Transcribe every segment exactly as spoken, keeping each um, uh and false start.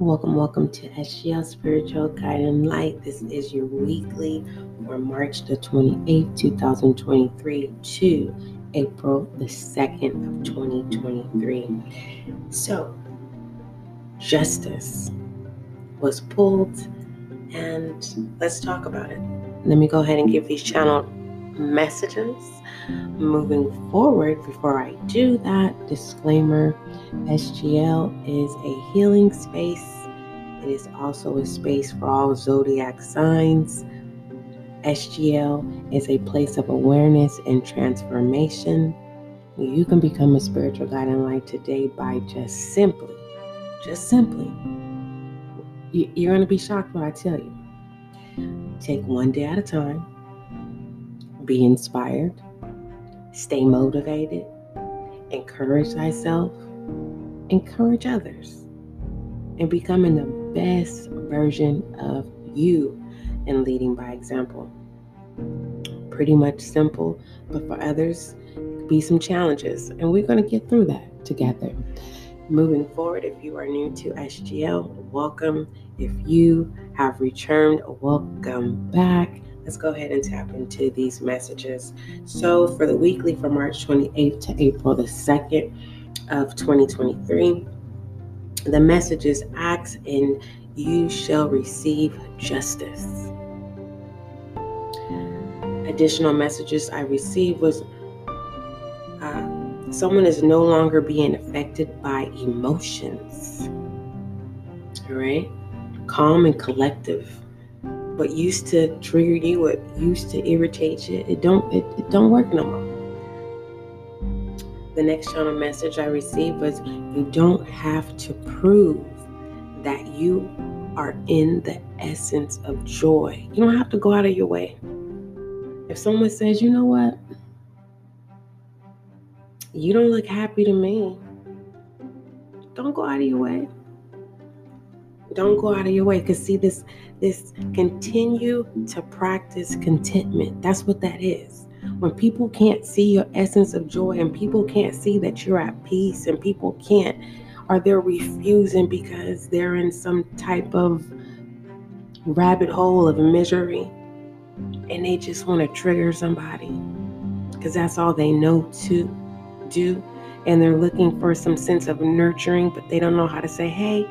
Welcome, welcome to S G L Spiritual Guiding Light. This is your weekly for March the twenty-eighth, two thousand twenty-three to April the second of twenty twenty-three. So, justice was pulled, and let's talk about it. Let me go ahead and give these channeled messages. Moving forward, before I do that, disclaimer, S G L is a healing space. It is also a space for all zodiac signs. S G L is a place of awareness and transformation. You can become a spiritual guiding light today by just simply, just simply, you're going to be shocked when I tell you. Take one day at a time. Be inspired, stay motivated, encourage thyself, encourage others, and becoming the best version of you and leading by example. Pretty much simple, but for others, be some challenges, and we're going to get through that together. Moving forward, if you are new to S G L, welcome. If you have returned, welcome back. Let's go ahead and tap into these messages. So for the weekly from March twenty-eighth to April the second of twenty twenty-three, the message is ask and you shall receive justice. Additional messages I received was uh, someone is no longer being affected by emotions. All right? Calm and collective. What used to trigger you, what used to irritate you, it don't it, it don't work no more. The next channel message I received was you don't have to prove that you are in the essence of joy. You don't have to go out of your way. If someone says, you know what, you don't look happy to me, don't go out of your way. Don't go out of your way, because see, this this continue to practice contentment. That's what that is. When people can't see your essence of joy, and people can't see that you're at peace, and people can't, or they're refusing because they're in some type of rabbit hole of misery, and they just want to trigger somebody because that's all they know to do, and they're looking for some sense of nurturing, but they don't know how to say, hey,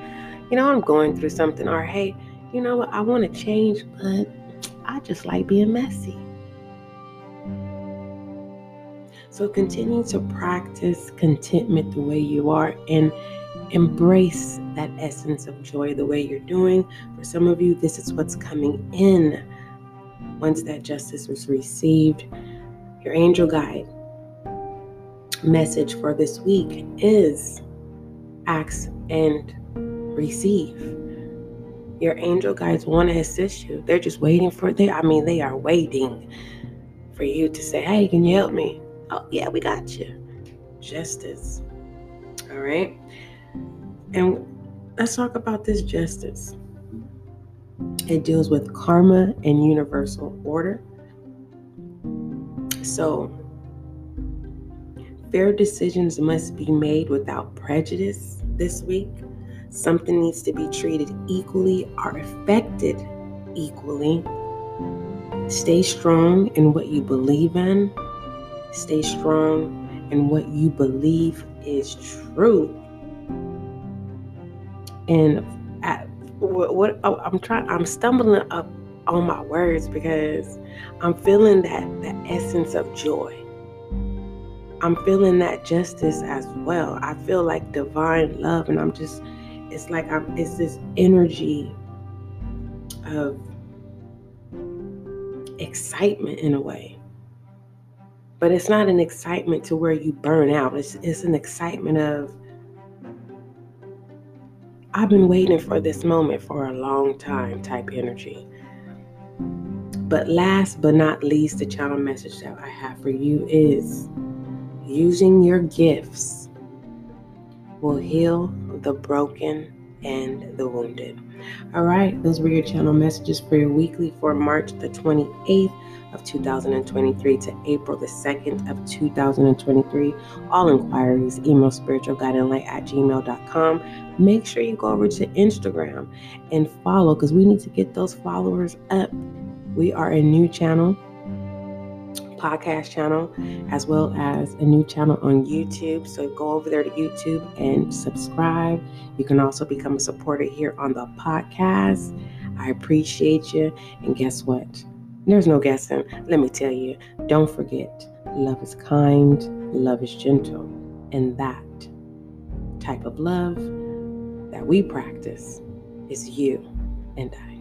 you know, I'm going through something, or hey, you know what, I want to change, but I just like being messy. So continue to practice contentment the way you are and embrace that essence of joy the way you're doing. For some of you, this is what's coming in. Once that justice was received, your angel guide message for this week is ask and receive. Your angel guides want to assist you. They're just waiting for it. They, I mean, they are waiting for you to say, hey, can you help me? Oh, yeah, we got you. Justice. All right. And let's talk about this justice. It deals with karma and universal order. So, fair decisions must be made without prejudice this week. Something needs to be treated equally or affected equally. Stay strong in what you believe in. Stay strong in what you believe is true. And I, what, what I'm trying, I'm stumbling up on my words because I'm feeling that the essence of joy. I'm feeling that justice as well. I feel like divine love, and I'm just. It's like I'm, it's this energy of excitement in a way, but it's not an excitement to where you burn out. It's it's an excitement of I've been waiting for this moment for a long time type energy. But last but not least, the channel message that I have for you is using your gifts will heal the broken and the wounded. All right, those were your channel messages for your weekly for March the twenty-eighth of two thousand twenty-three to April the second of two thousand twenty-three. All inquiries, email spiritual guiding light at gmail dot com. Make sure you go over to Instagram and follow, because we need to get those followers up. We are a new channel, podcast channel, as well as a new channel on YouTube. So go over there to YouTube and subscribe. You can also become a supporter here on the podcast. I appreciate you. And guess what? There's no guessing. Let me tell you, don't forget, love is kind, love is gentle. And that type of love that we practice is you and I.